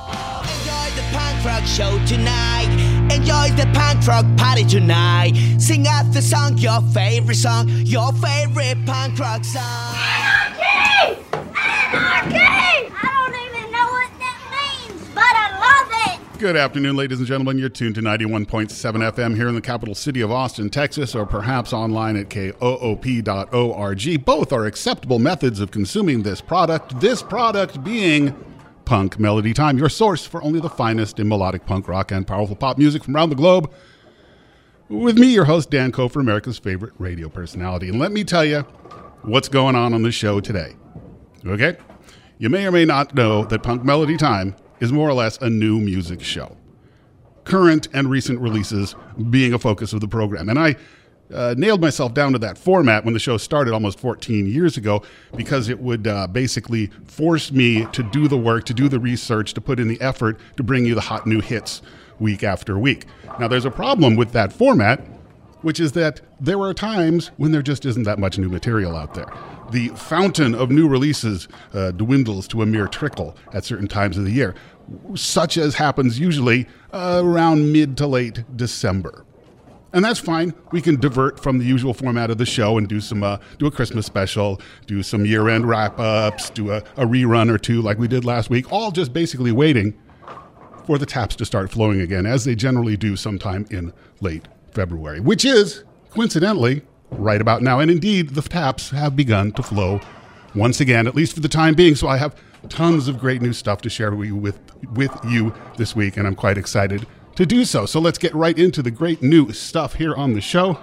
Enjoy the punk rock show tonight. Enjoy the punk rock party tonight. Sing out the song, your favorite punk rock song. Anarchy! Anarchy! I don't even know what that means, but I love it! Good afternoon, ladies and gentlemen. You're tuned to 91.7 FM here in the capital city of Austin, Texas, or perhaps online at koop.org. Both are acceptable methods of consuming this product being Punk Melody Time, your source for only the finest in melodic punk rock and powerful pop music from around the globe. With me, your host, Dan Kofer, America's favorite radio personality. And let me tell you what's going on the show today. Okay? You may or may not know that Punk Melody Time is more or less a new music show. Current and recent releases being a focus of the program. And I nailed myself down to that format when the show started almost 14 years ago because it would basically force me to do the work, to do the research, to put in the effort to bring you the hot new hits week after week. Now, there's a problem with that format, which is that there are times when there just isn't that much new material out there. The fountain of new releases dwindles to a mere trickle at certain times of the year, such as happens usually around mid to late December. And that's fine. We can divert from the usual format of the show and do some do a Christmas special, do some year-end wrap-ups, do a rerun or two like we did last week, all just basically waiting for the taps to start flowing again, as they generally do sometime in late February, which is, coincidentally, right about now. And indeed, the taps have begun to flow once again, at least for the time being. So I have tons of great new stuff to share with you this week, and I'm quite excited to do so. So let's get right into the great new stuff here on the show.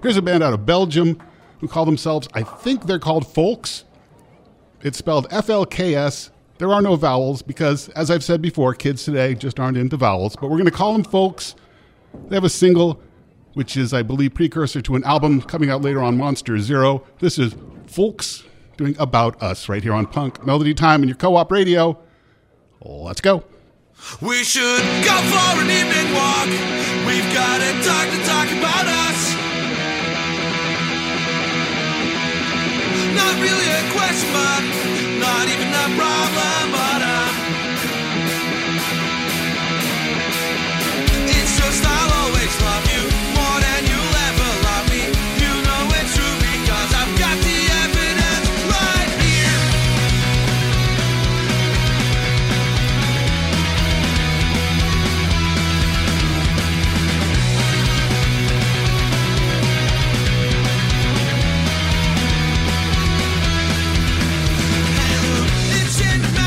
Here's a band out of Belgium who call themselves, I think they're called Folks. It's spelled F-L-K-S. There are no vowels because, as I've said before, kids today just aren't into vowels. But we're going to call them Folks. They have a single, which is, I believe, precursor to an album coming out later on, Monster Zero. This is Folks doing About Us right here on Punk Melody Time in your co-op radio. Let's go. We should go for an evening walk. We've got to talk about us. Not really a question mark, not even a problem, but it's just I'll always love you more than you'll ever love me. You know it's true because I've got the evidence right here. It's in the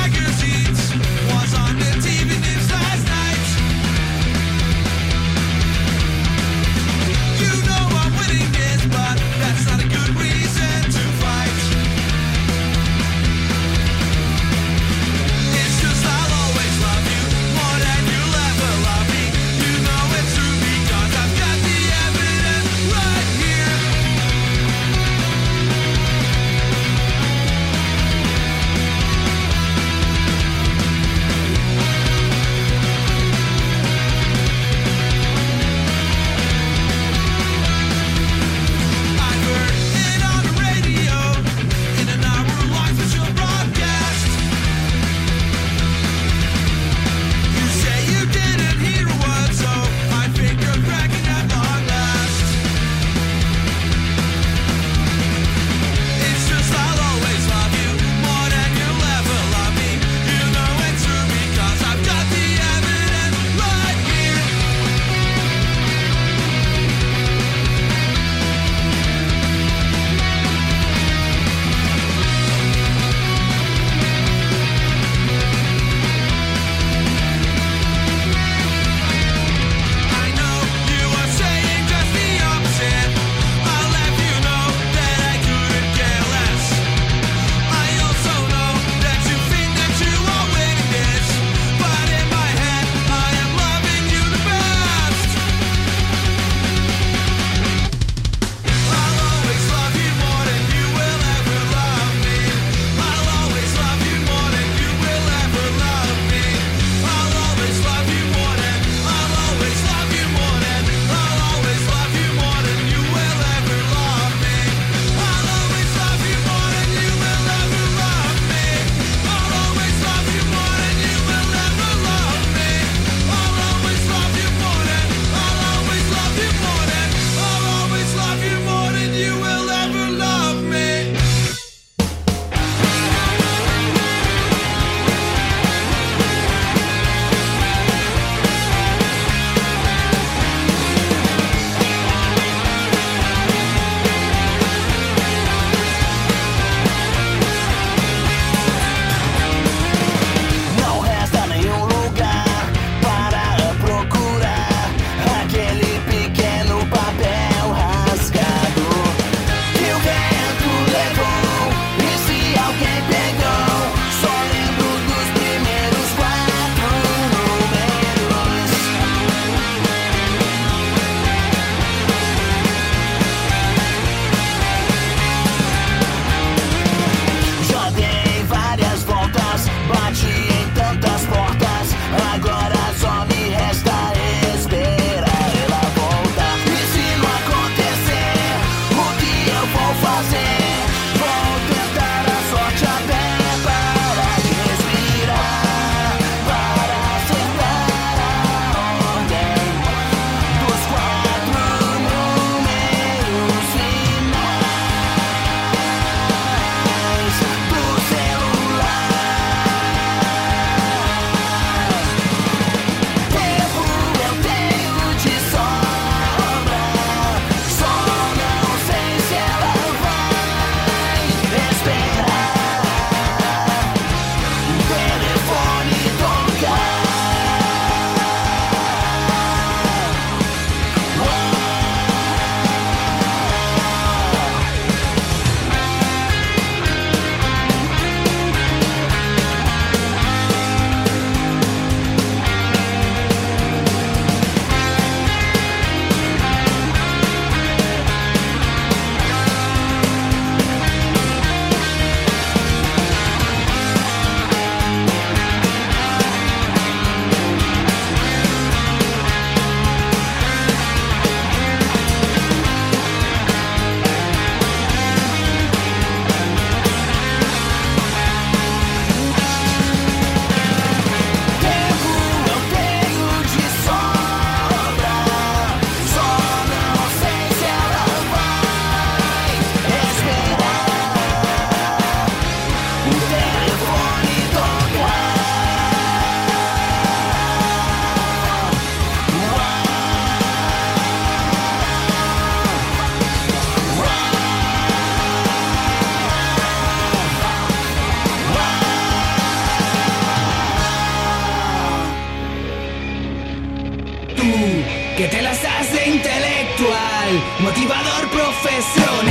que te las hace intelectual, motivador profesional,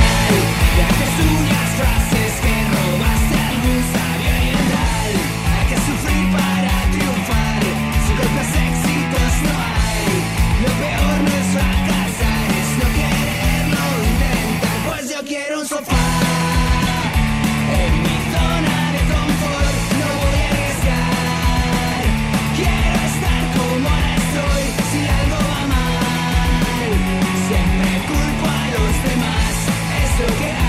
y haces suyas frases que robaste a algún sabio oriental. Hay que sufrir para triunfar, si golpes éxitos no hay. Lo peor no es fracasar, es no quererlo intentar. Pues yo quiero un sofá en mi zona de confort, no voy a arriesgar. Quiero estar como ahora estoy, si algo va mal siempre culpo a los demás, es lo que hay.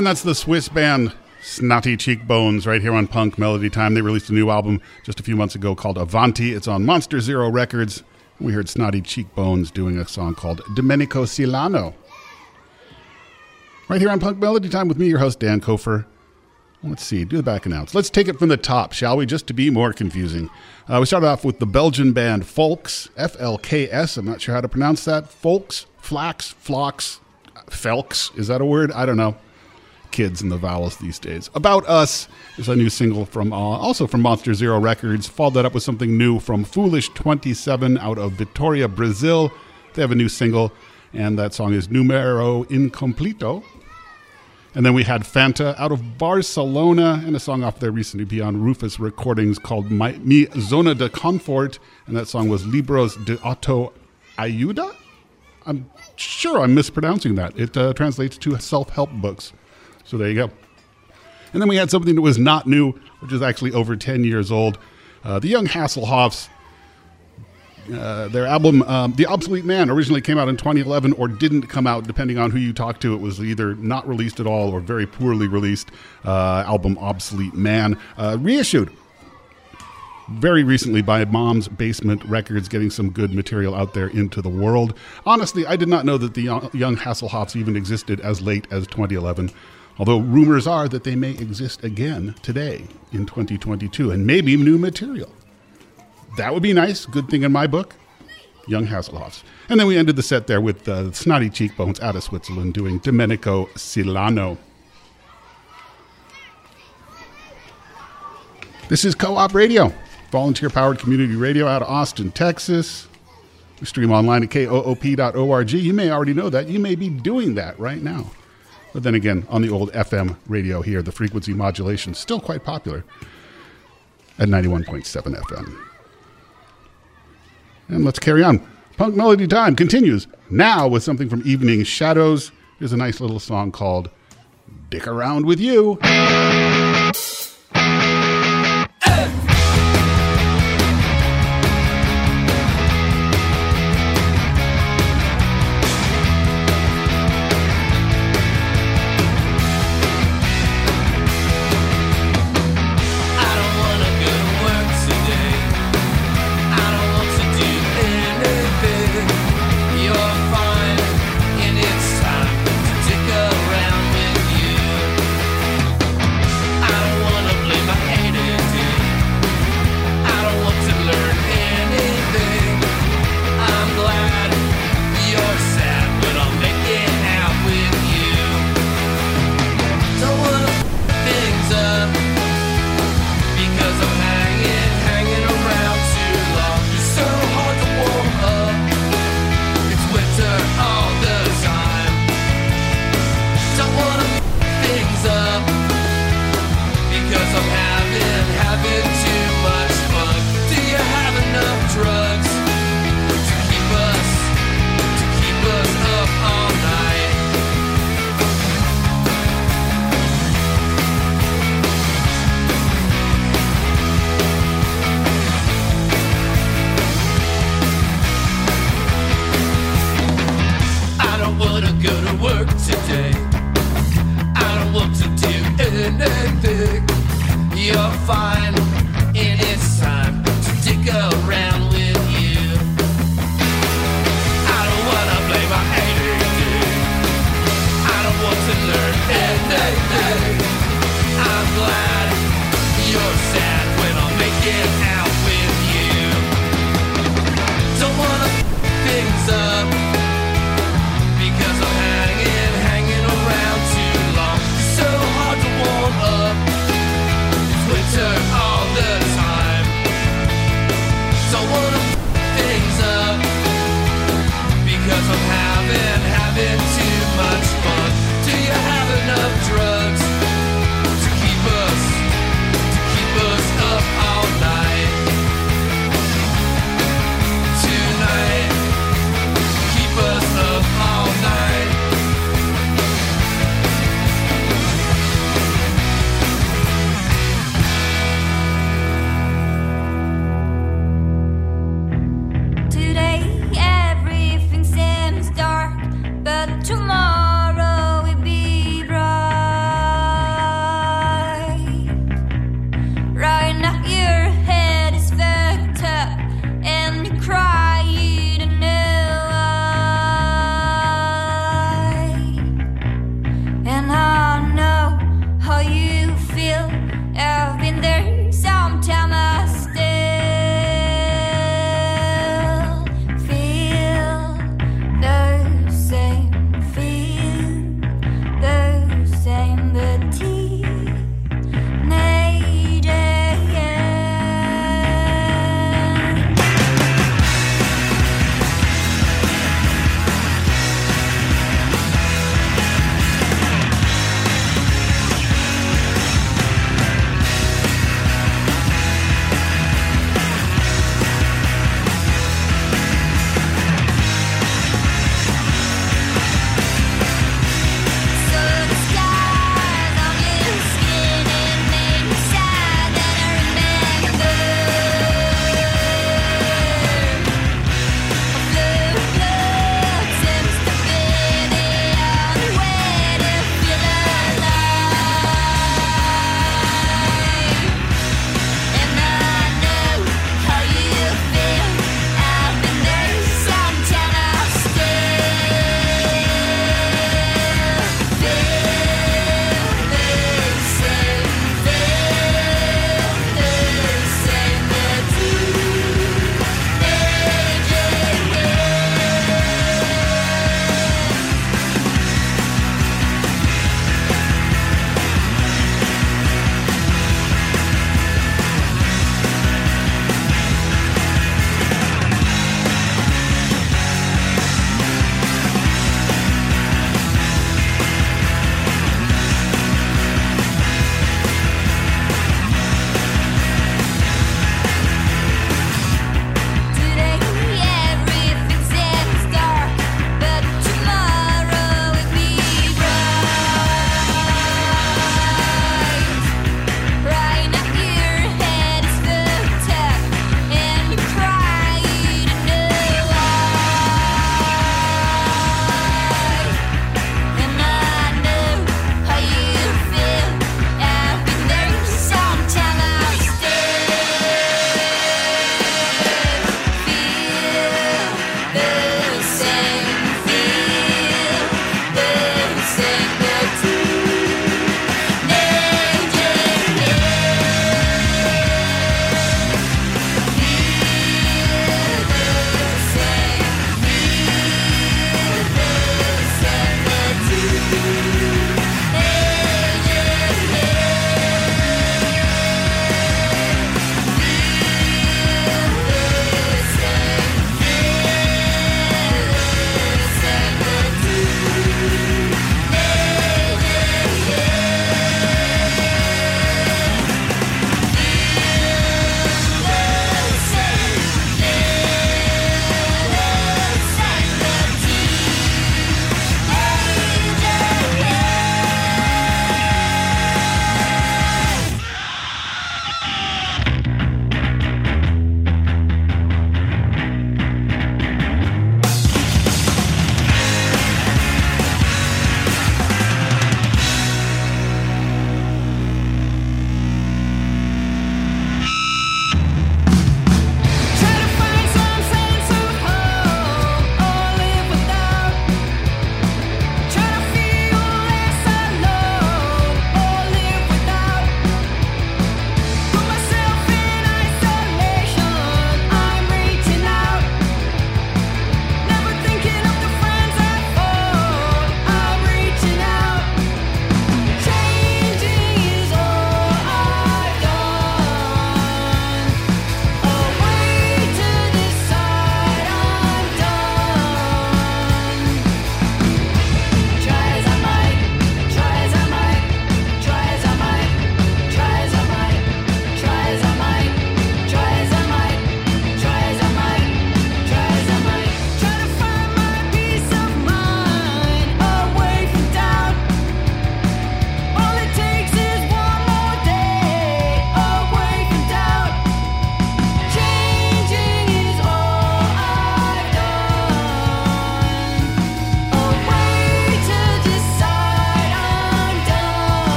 And that's the Swiss band Snotty Cheekbones right here on Punk Melody Time. They released a new album just a few months ago called Avanti. It's on Monster Zero Records. We heard Snotty Cheekbones doing a song called Domenico Silano. Right here on Punk Melody Time with me, your host, Dan Kofer. Let's see, do the back and outs. Let's take it from the top, shall we? Just to be more confusing. We started off with the Belgian band Folks, F-L-K-S. I'm not sure how to pronounce that. Folks, Flax, Flocks, Felks. Is that a word? I don't know. Kids and the vowels these days. About Us is a new single from also from Monster Zero Records. Followed that up with something new from Foolish 27 out of Vitoria, Brazil. They have a new single, and that song is Numero Incompleto. And then we had Fanta out of Barcelona and a song off their recent EP on Rufus Recordings called Mi Zona de Confort. And that song was Libros de Auto Ayuda. I'm sure I'm mispronouncing that. It translates to self-help books. So there you go. And then we had something that was not new, which is actually over 10 years old. The Young Hasselhoffs. Their album, The Obsolete Man, originally came out in 2011 or didn't come out, depending on who you talk to. It was either not released at all or very poorly released album Obsolete Man. Reissued very recently by Mom's Basement Records, getting some good material out there into the world. Honestly, I did not know that the Young Hasselhoffs even existed as late as 2011. Although rumors are that they may exist again today in 2022 and maybe new material. That would be nice. Good thing in my book. Young Hasselhoffs. And then we ended the set there with Snotty Cheekbones out of Switzerland doing Domenico Silano. This is Co-op Radio, volunteer-powered community radio out of Austin, Texas. We stream online at koop.org. You may already know that. You may be doing that right now. But then again, on the old FM radio here, the frequency modulation is still quite popular at 91.7 FM. And let's carry on. Punk Melody Time continues now with something from Evening Shadows. Here's a nice little song called Dick Around With You.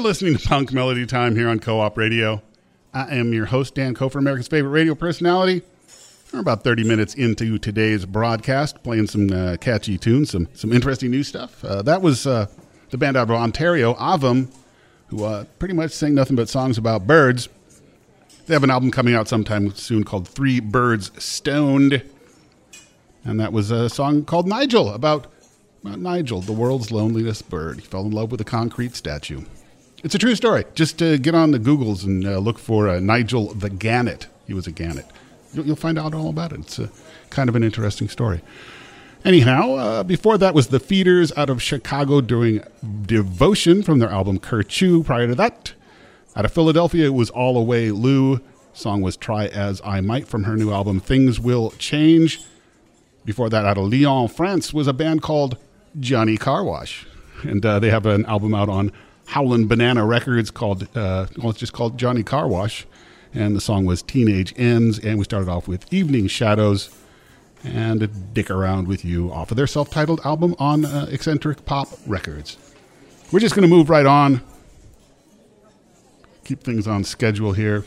You're listening to Punk Melody Time here on Co-op Radio. I am your host, Dan Kofer, America's favorite radio personality. We're about 30 minutes into today's broadcast, playing some catchy tunes, some interesting new stuff. That was the band out of Ontario, Avam, who pretty much sing nothing but songs about birds. They have an album coming out sometime soon called Three Birds Stoned. And that was a song called Nigel, about Nigel, the world's loneliest bird. He fell in love with a concrete statue. It's a true story. Just get on the Googles and look for Nigel the Gannet. He was a gannet. You'll find out all about it. It's kind of an interesting story. Anyhow, before that was The Feeders out of Chicago doing Devotion from their album Kerchoo. Prior to that, out of Philadelphia, it was All Away Lou. Song was Try As I Might from her new album Things Will Change. Before that, out of Lyon, France, was a band called Johnny Carwash. And they have an album out on Howlin' Banana Records called, well, it's just called Johnny Carwash. And the song was Teenage Ends. And we started off with Evening Shadows and Dick Around With You off of their self-titled album on Eccentric Pop Records. We're just going to move right on. Keep things on schedule here.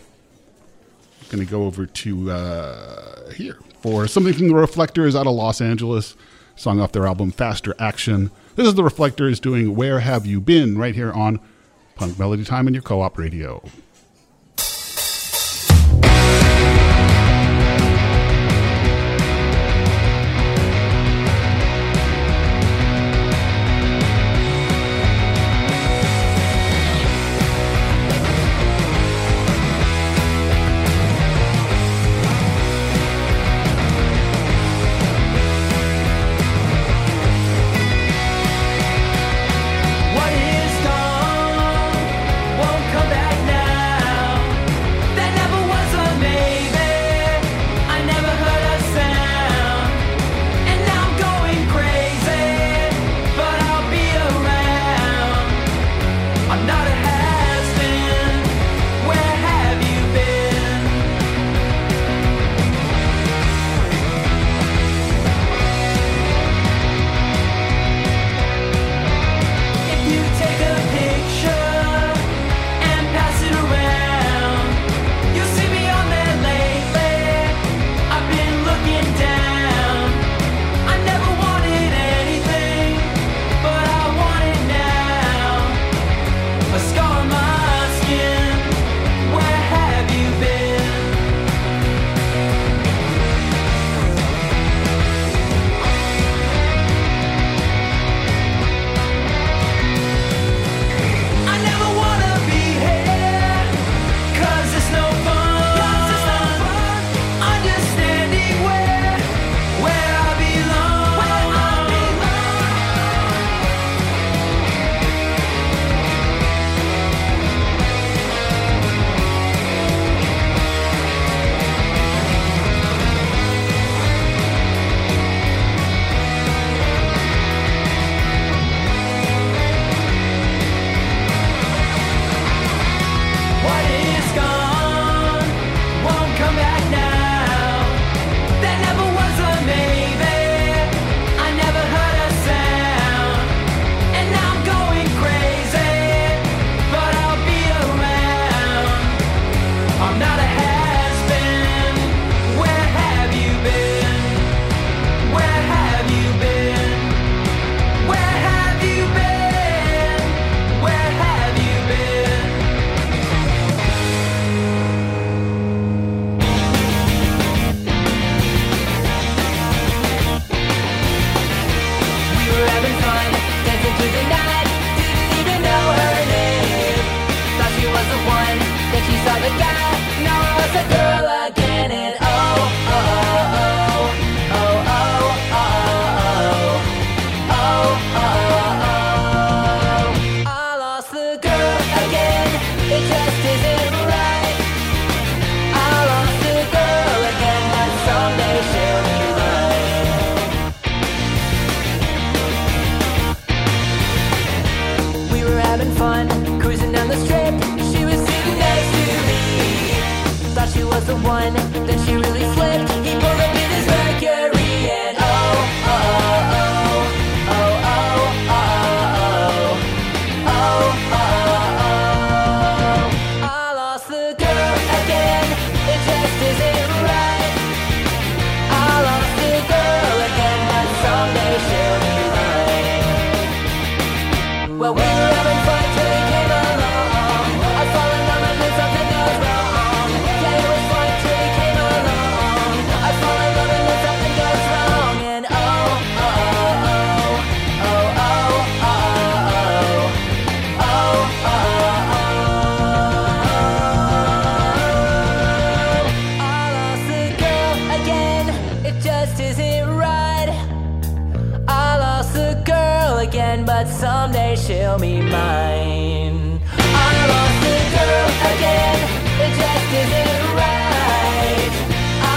I'm going to go over to here for something from The Reflectors out of Los Angeles. Song off their album Faster Action. This is The Reflectors doing Where Have You Been right here on Punk Melody Time and your Co-op Radio. someday she'll be mine. I lost the girl again, it just isn't right.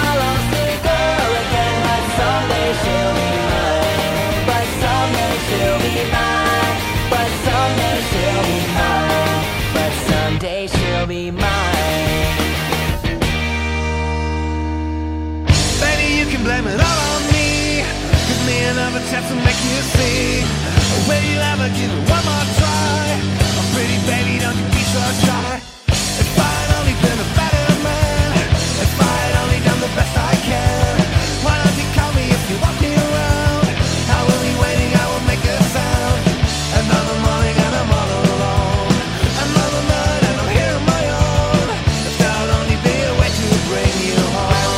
I lost the girl again, but someday she'll be mine. But someday she'll be mine. But someday she'll be mine. But someday she'll be mine. Baby, you can blame it all on me. Give me another chance to make you see. Will you ever give it one more try? Oh pretty baby, don't you be so shy. If I'd only been a better man, if I'd only done the best I can. Why don't you call me if you want me around? I will be waiting, I will make a sound. Another morning and I'm all alone. Another night and I'm here on my own. If there'll only be a way to bring you home.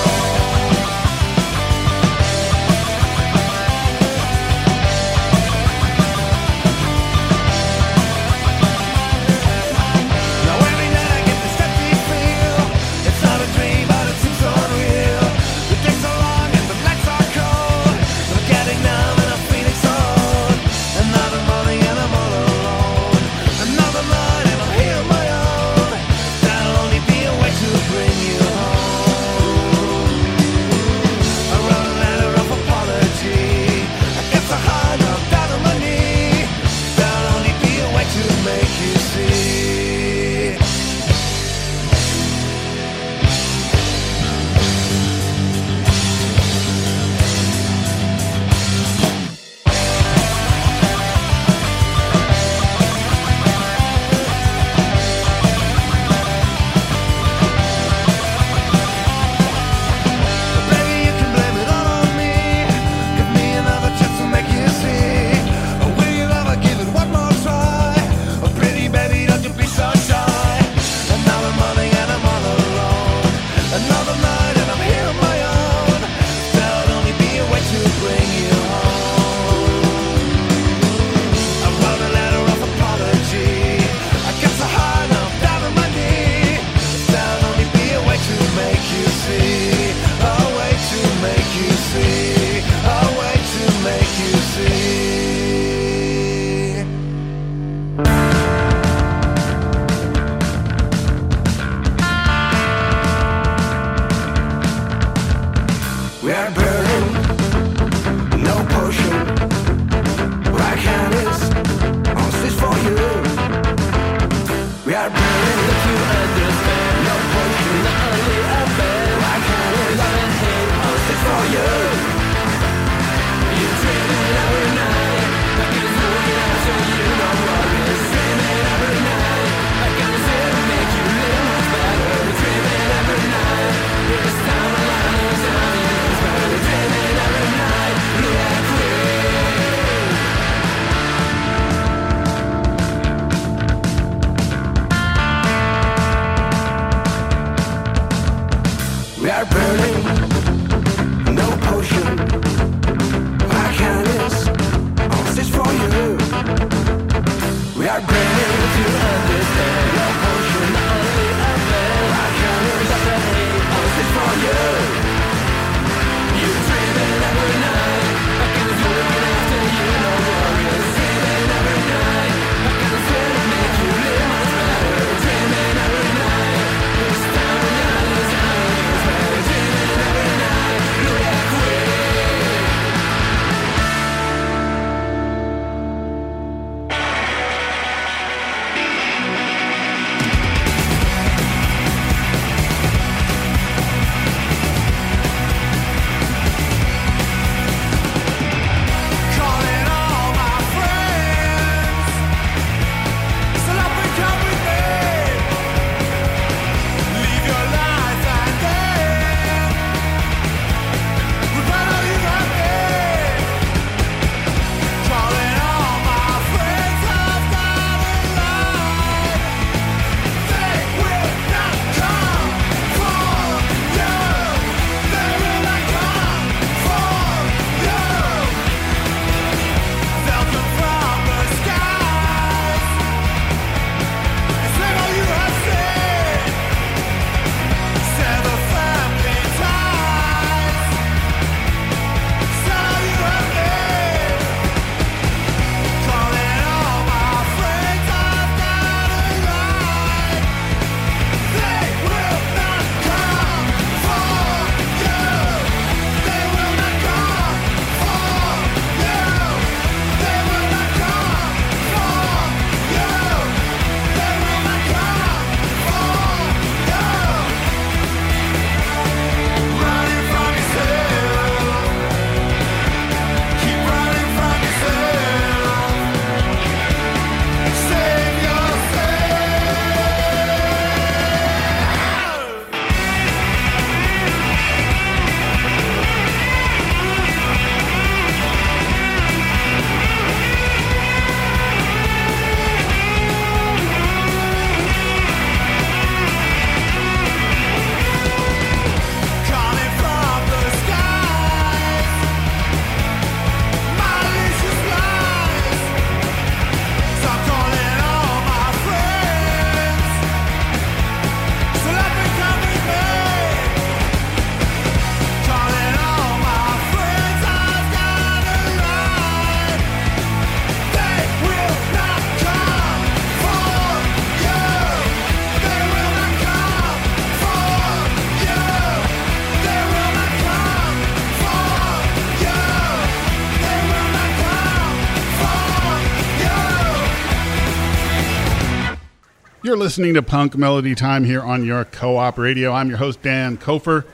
You're listening to Punk Melody Time here on your Co-op Radio. I'm your host, Dan Kofer.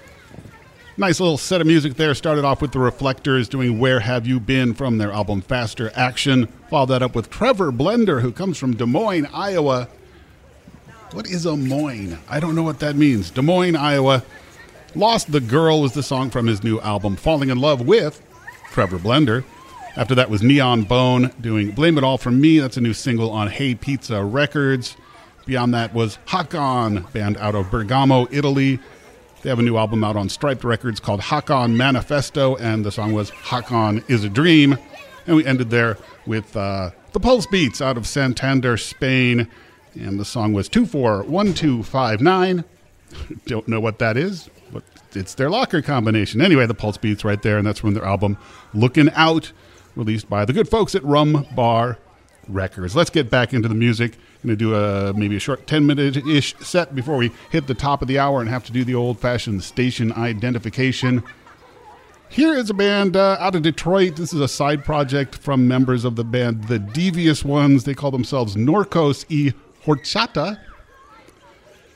Nice little set of music there. Started off with The Reflectors doing Where Have You Been from their album Faster Action. Followed that up with Trevor Blender, who comes from Des Moines, Iowa. What is Des Moines? I don't know what that means. Des Moines, Iowa. Lost the Girl was the song from his new album Falling in Love with Trevor Blender. After that was Neon Bone doing Blame It All for Me. That's a new single on Hey Pizza Records. Beyond that was Hakan, band out of Bergamo, Italy. They have a new album out on Striped Records called Hakan Manifesto, and the song was Hakan Is a Dream. And we ended there with the Pulse Beats out of Santander, Spain, and the song was 241259. Don't know what that is, but it's their locker combination. Anyway, the Pulse Beats right there, and that's from their album Looking Out, released by the good folks at Rum Bar Records. Let's get back into the music. Going to do maybe a short 10-minute-ish set before we hit the top of the hour and have to do the old-fashioned station identification. Here is a band out of Detroit. This is a side project from members of the band The Devious Ones. They call themselves Norcos y Horchata.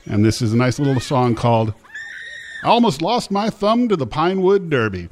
And this is a nice little song called I Almost Lost My Thumb to the Pinewood Derby.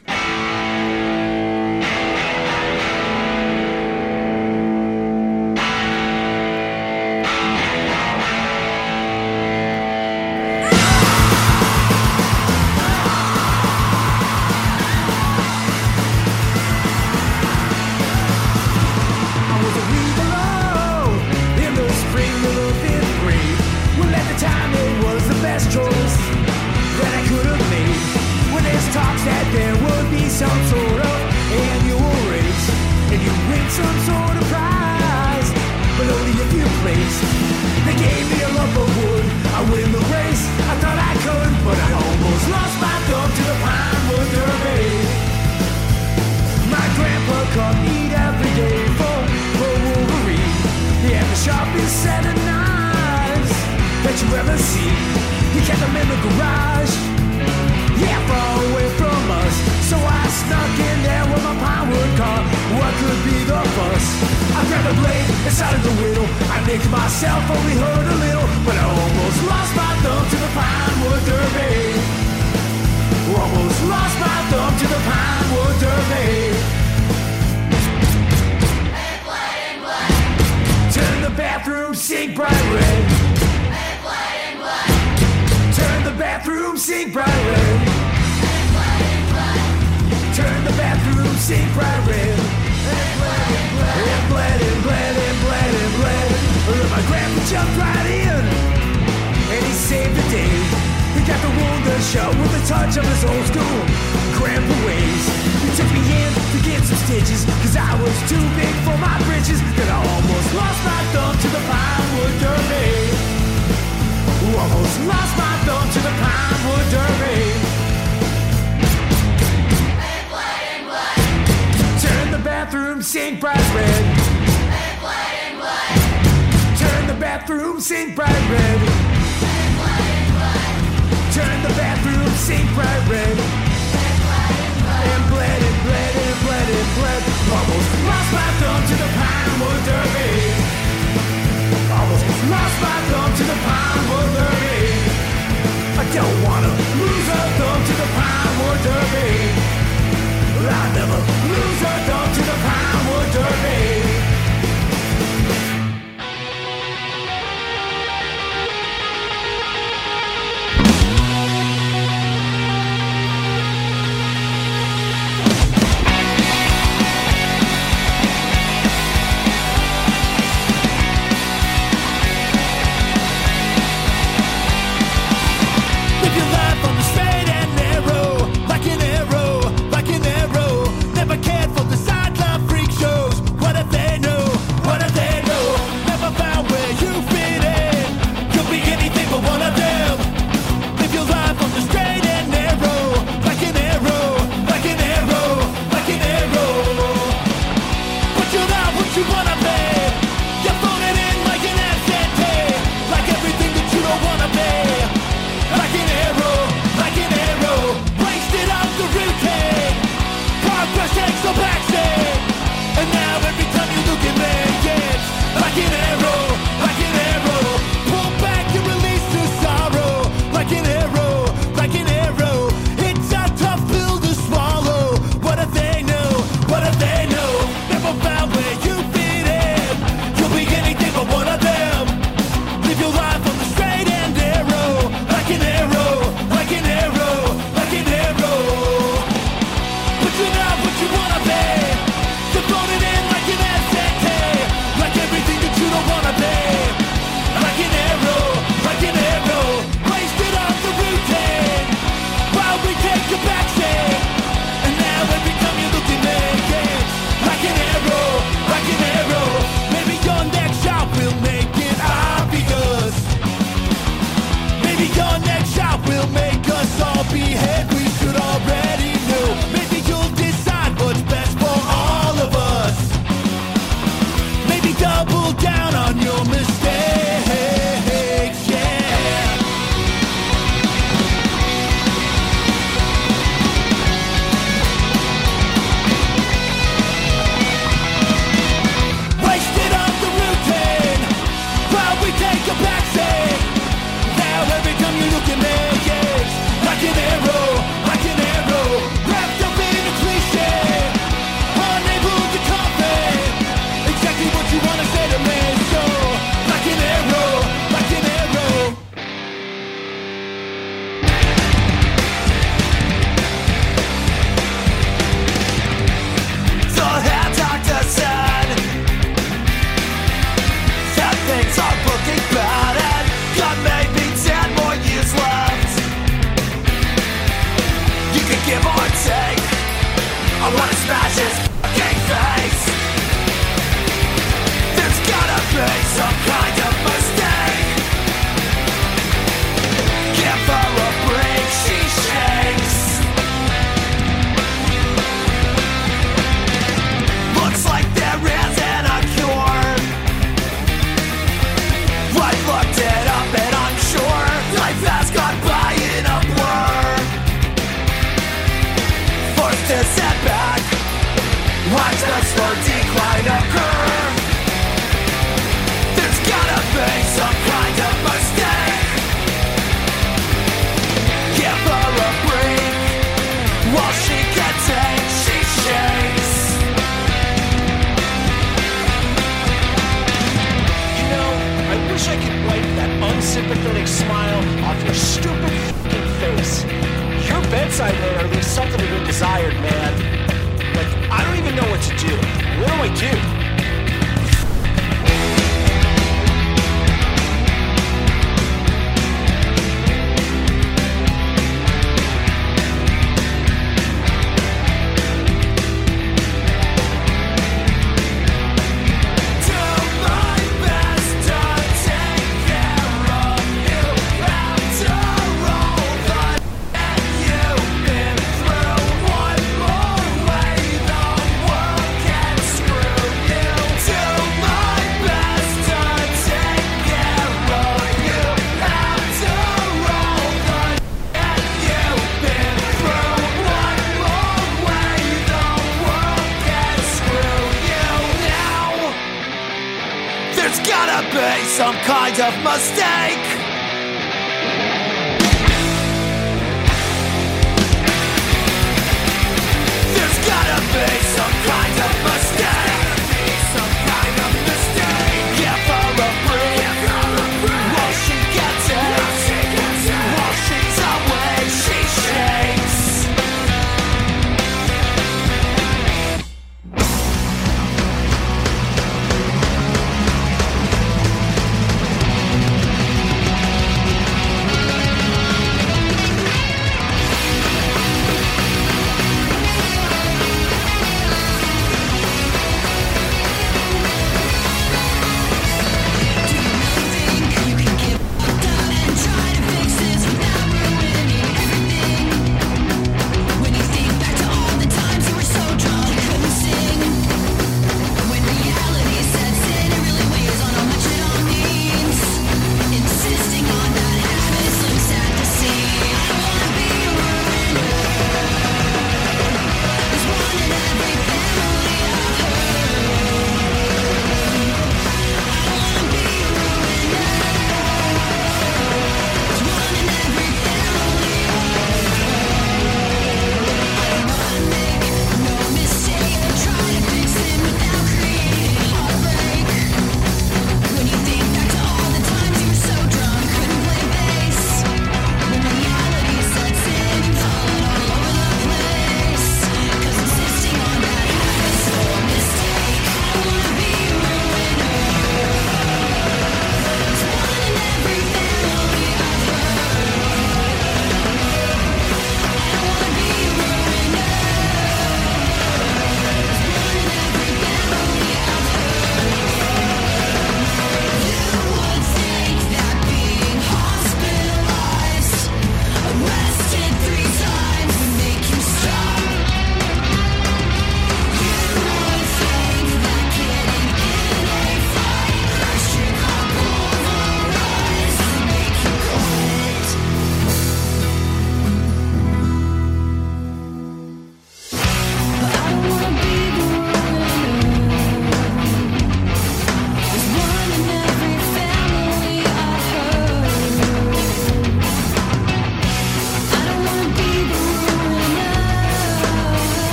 insight or at least something to be desired, man. Like, I don't even know what to do. What do I do?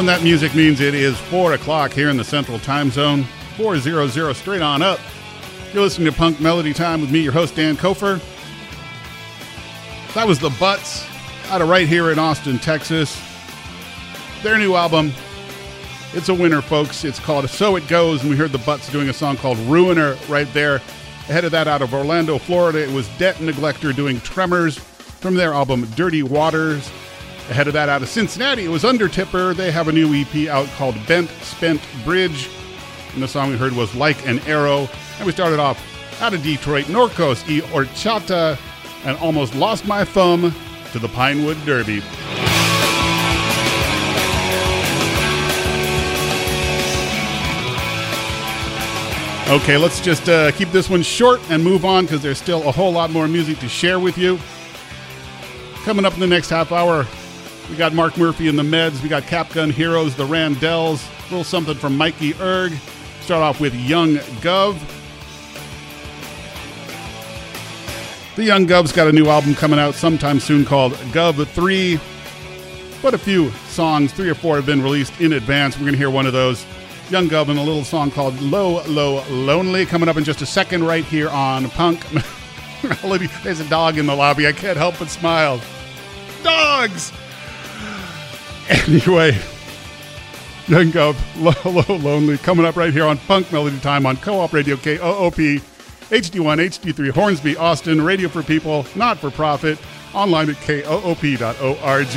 And that music means it is 4 o'clock here in the Central Time Zone, 4:00 straight on up. You're listening to Punk Melody Time with me, your host, Dan Kofer. That was The Butts, out of right here in Austin, Texas. Their new album, it's a winner, folks. It's called So It Goes, and we heard The Butts doing a song called Ruiner right there. Ahead of that, out of Orlando, Florida, it was Det Neglector doing Tremors from their album Dirty Waters. Ahead of that, out of Cincinnati, it was Undertipper. They have a new EP out called Bent Spent Bridge. And the song we heard was Like an Arrow. And we started off out of Detroit, Norcos y Horchata and Almost Lost My Thumb to the Pinewood Derby. Okay, let's just keep this one short and move on because there's still a whole lot more music to share with you. Coming up in the next half hour, we got Mark Murphy and the Meds. We got Cap Gun Heroes, The Randells, a little something from Mikey Erg. Start off with Young Guv. The Young Guv's got a new album coming out sometime soon called Guv 3. But a few songs, 3 or 4, have been released in advance. We're going to hear one of those. Young Guv and a little song called Low, Low, Lonely, coming up in just a second right here on Punk Melody. There's a dog in the lobby. I can't help but smile. Dogs! Anyway, Young Guv, Low, Low, Lonely, coming up right here on Punk Melody Time on Co-op Radio KOOP, HD1, HD3, Hornsby, Austin, Radio for People, Not for Profit, online at koop.org.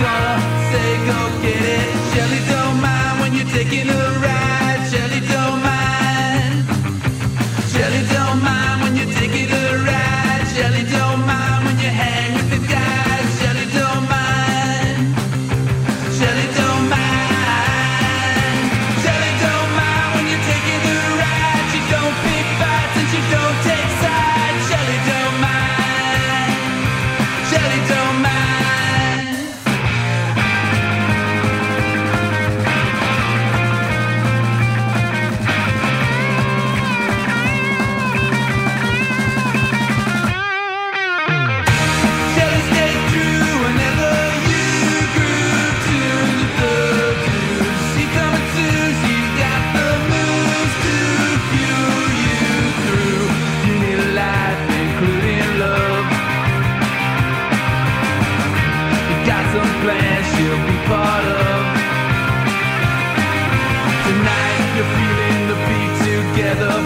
gonna say go get it. Shelly don't mind when you're taking a ride. Shelly don't mind. Shelly don't mind when you're taking a ride. Shelly don't mind when you hang with the guys. Shelly don't mind. Shelly don't mind. Shelly don't mind when you're taking a ride. She don't pick fights and she don't take sides. Shelly don't mind. Shelly don't mind.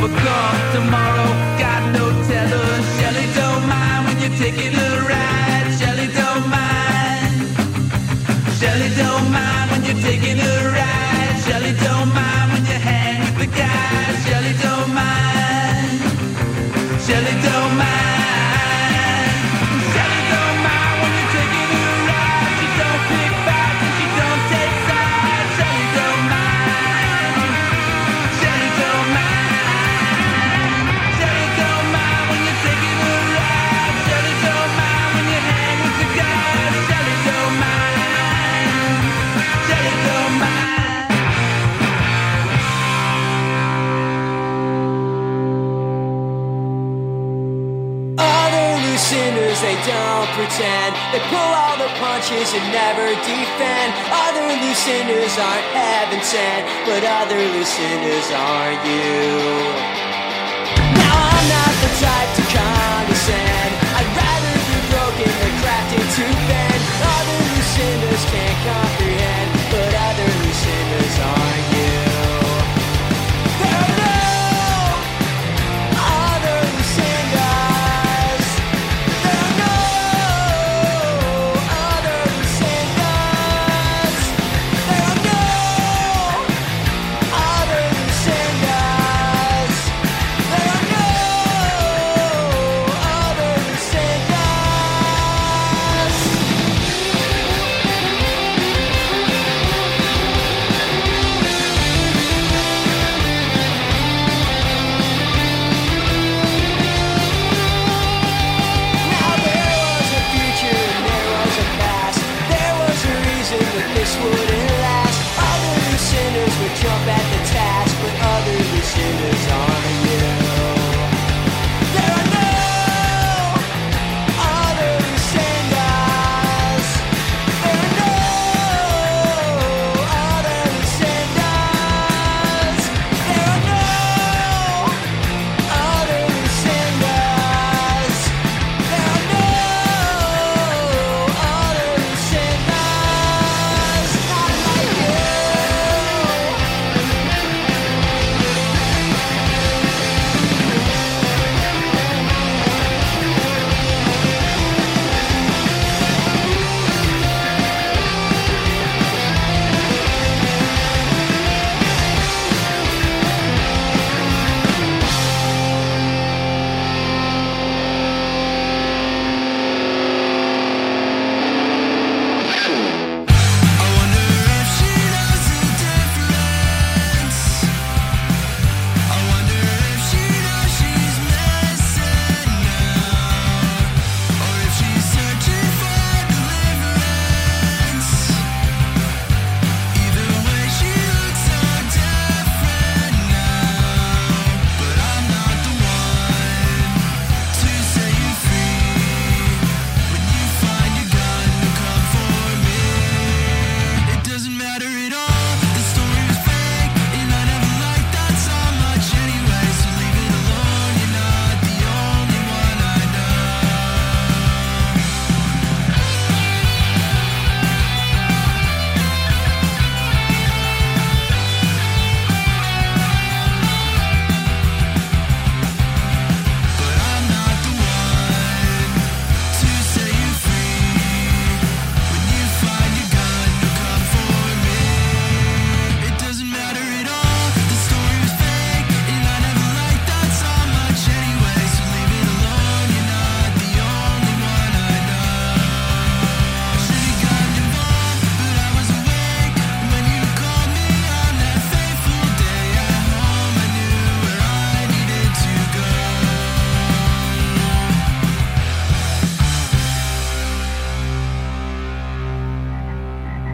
But come tomorrow, got no teller. Shelly don't mind when you're taking a ride. Shelly don't mind. Shelly don't mind when you're taking a ride. Shelly don't mind when you hang with the guys. Shelly don't mind. Shelly don't mind. Shelly don't mind when you're taking a ride. She don't pick fights and she don't take sides. Shelly don't mind. Shelly don't mind. They don't pretend, they pull all the punches and never defend. Other listeners aren't heaven sent, but other listeners are you. Now I'm not the type to condescend, I'd rather be broken than crafted to bend. Other listeners can't comprehend, but other listeners are you. They're no other listeners. Jump at the task, but other listeners are you. There are no other listeners. There are no other listeners. There are no other listeners. There are no other listeners.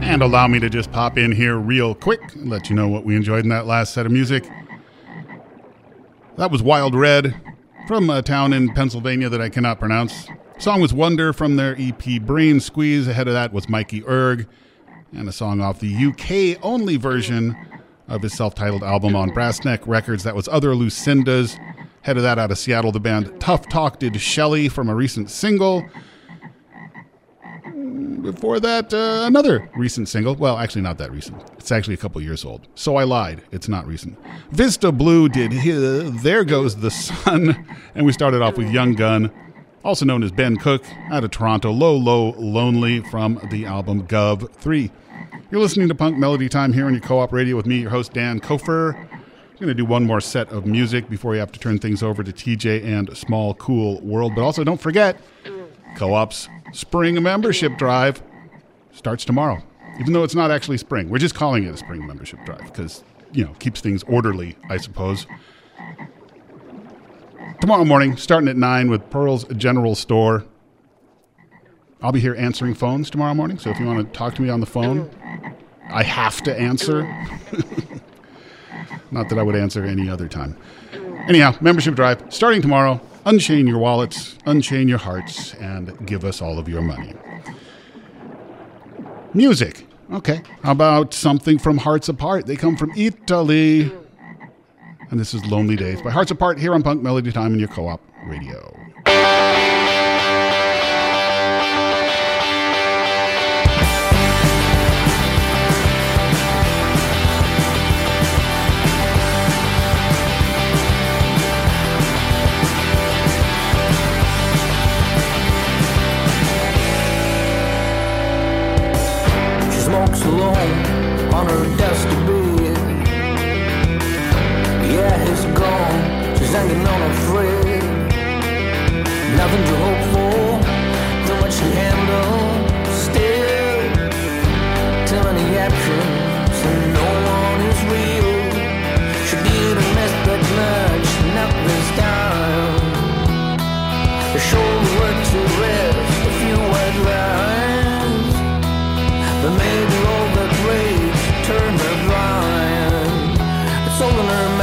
And allow me to just pop in here real quick, let you know what we enjoyed in that last set of music. That was Wild Red from a town in Pennsylvania that I cannot pronounce. The song was Wonder from their EP Brain Squeeze. Ahead of that was Mikey Erg and a song off the UK-only version of his self-titled album on Brassneck Records. That was Other Lucindas. Ahead of that, out of Seattle, the band Tough Talk did Shelley from a recent single. Before that, another recent single. Well, actually not that recent. It's actually a couple years old. So I lied. It's not recent. Vista Blue did There Goes the Sun. And we started off with Young Gun, also known as Ben Cook, out of Toronto. Low, Low, Lonely from the album Guv 3. You're listening to Punk Melody Time here on your co-op radio with me, your host, Dan Kofer. I'm going to do one more set of music before we have to turn things over to TJ and Small Cool World. But also don't forget, co-op's spring membership drive starts tomorrow, even though it's not actually spring. We're just calling it a spring membership drive because, you know, keeps things orderly, I suppose. Tomorrow morning, starting at 9 with Pearl's General Store. I'll be here answering phones tomorrow morning, so if you want to talk to me on the phone, I have to answer. Not that I would answer any other time. Anyhow, membership drive starting tomorrow. Unchain your wallets, unchain your hearts, and give us all of your money. Music. Okay. How about something from Hearts Apart? They come from Italy. And this is Lonely Days by Hearts Apart here on Punk Melody Time in your co-op radio. Alone on her dusty bed. Yeah, he's gone. She's hanging on a thread. Nothing to hope for, too much to handle. Still, too many actions, and no one is real. She didn't miss that much, not this time. Her shoulders were too rest, a few white lines. The maid rolled the grave, turned her blind. It's all in her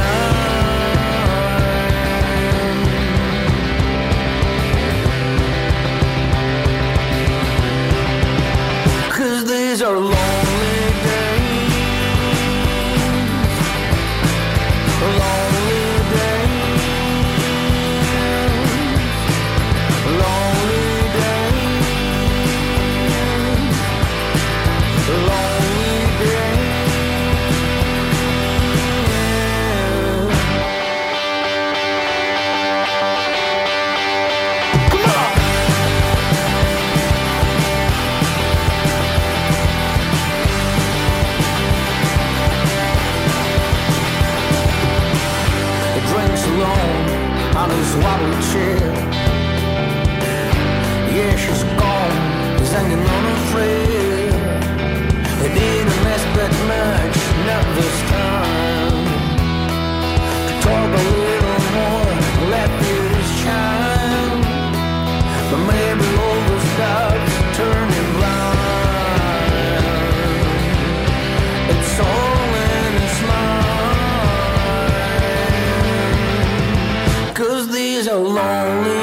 mind. 'Cause these are lonely days. Lonely days. Lonely days. On his wobble chair. Yeah, she's gone. He's hanging on a thread. They didn't mess that much, not this time. To talk a little more, let beauty's shine. But maybe all the stars turning blind. It's all. Lonely.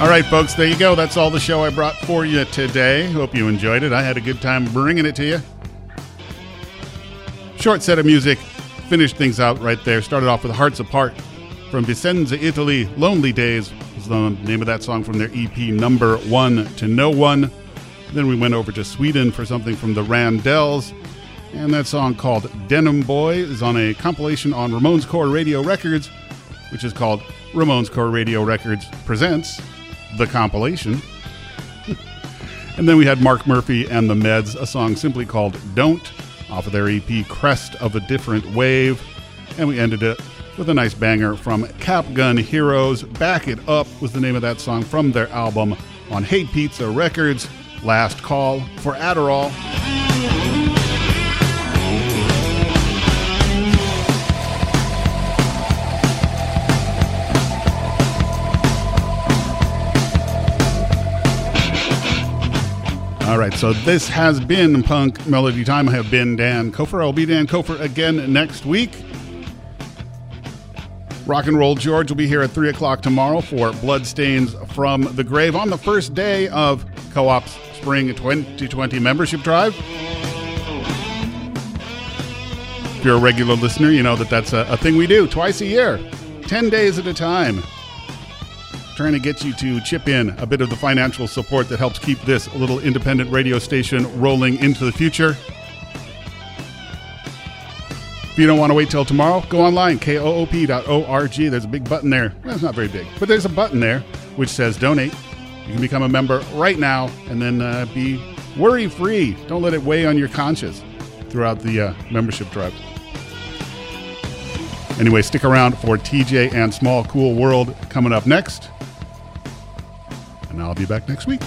All right, folks, there you go. That's all the show I brought for you today. Hope you enjoyed it. I had a good time bringing it to you. Short set of music. Finished things out right there. Started off with Hearts Apart from Vicenza, Italy. Lonely Days is the name of that song from their EP Number One to No One. Then we went over to Sweden for something from the Randells. And that song called Denim Boy is on a compilation on Ramones Core Radio Records, which is called Ramones Core Radio Records Presents The Compilation. And then we had Mark Murphy and the Meds, a song simply called Don't, off of their EP Crest of a Different Wave. And we ended it with a nice banger from Cap Gun Heroes. Back It Up was the name of that song from their album on Hey Pizza Records, Last Call for Adderall. All right, so this has been Punk Melody Time. I have been Dan Kofer. I'll be Dan Kofer again next week. Rock and Roll George will be here at 3 o'clock tomorrow for Bloodstains from the Grave on the first day of Co-op's Spring 2020 Membership Drive. If you're a regular listener, you know that that's a thing we do twice a year, 10 days at a time. Trying to get you to chip in a bit of the financial support that helps keep this little independent radio station rolling into the future. If you don't want to wait till tomorrow, go online, koop.org. There's a big button there. Well, it's not very big, but there's a button there which says donate. You can become a member right now and then be worry-free. Don't let it weigh on your conscience throughout the membership drive. Anyway, stick around for TJ and Small Cool World coming up next. And I'll be back next week.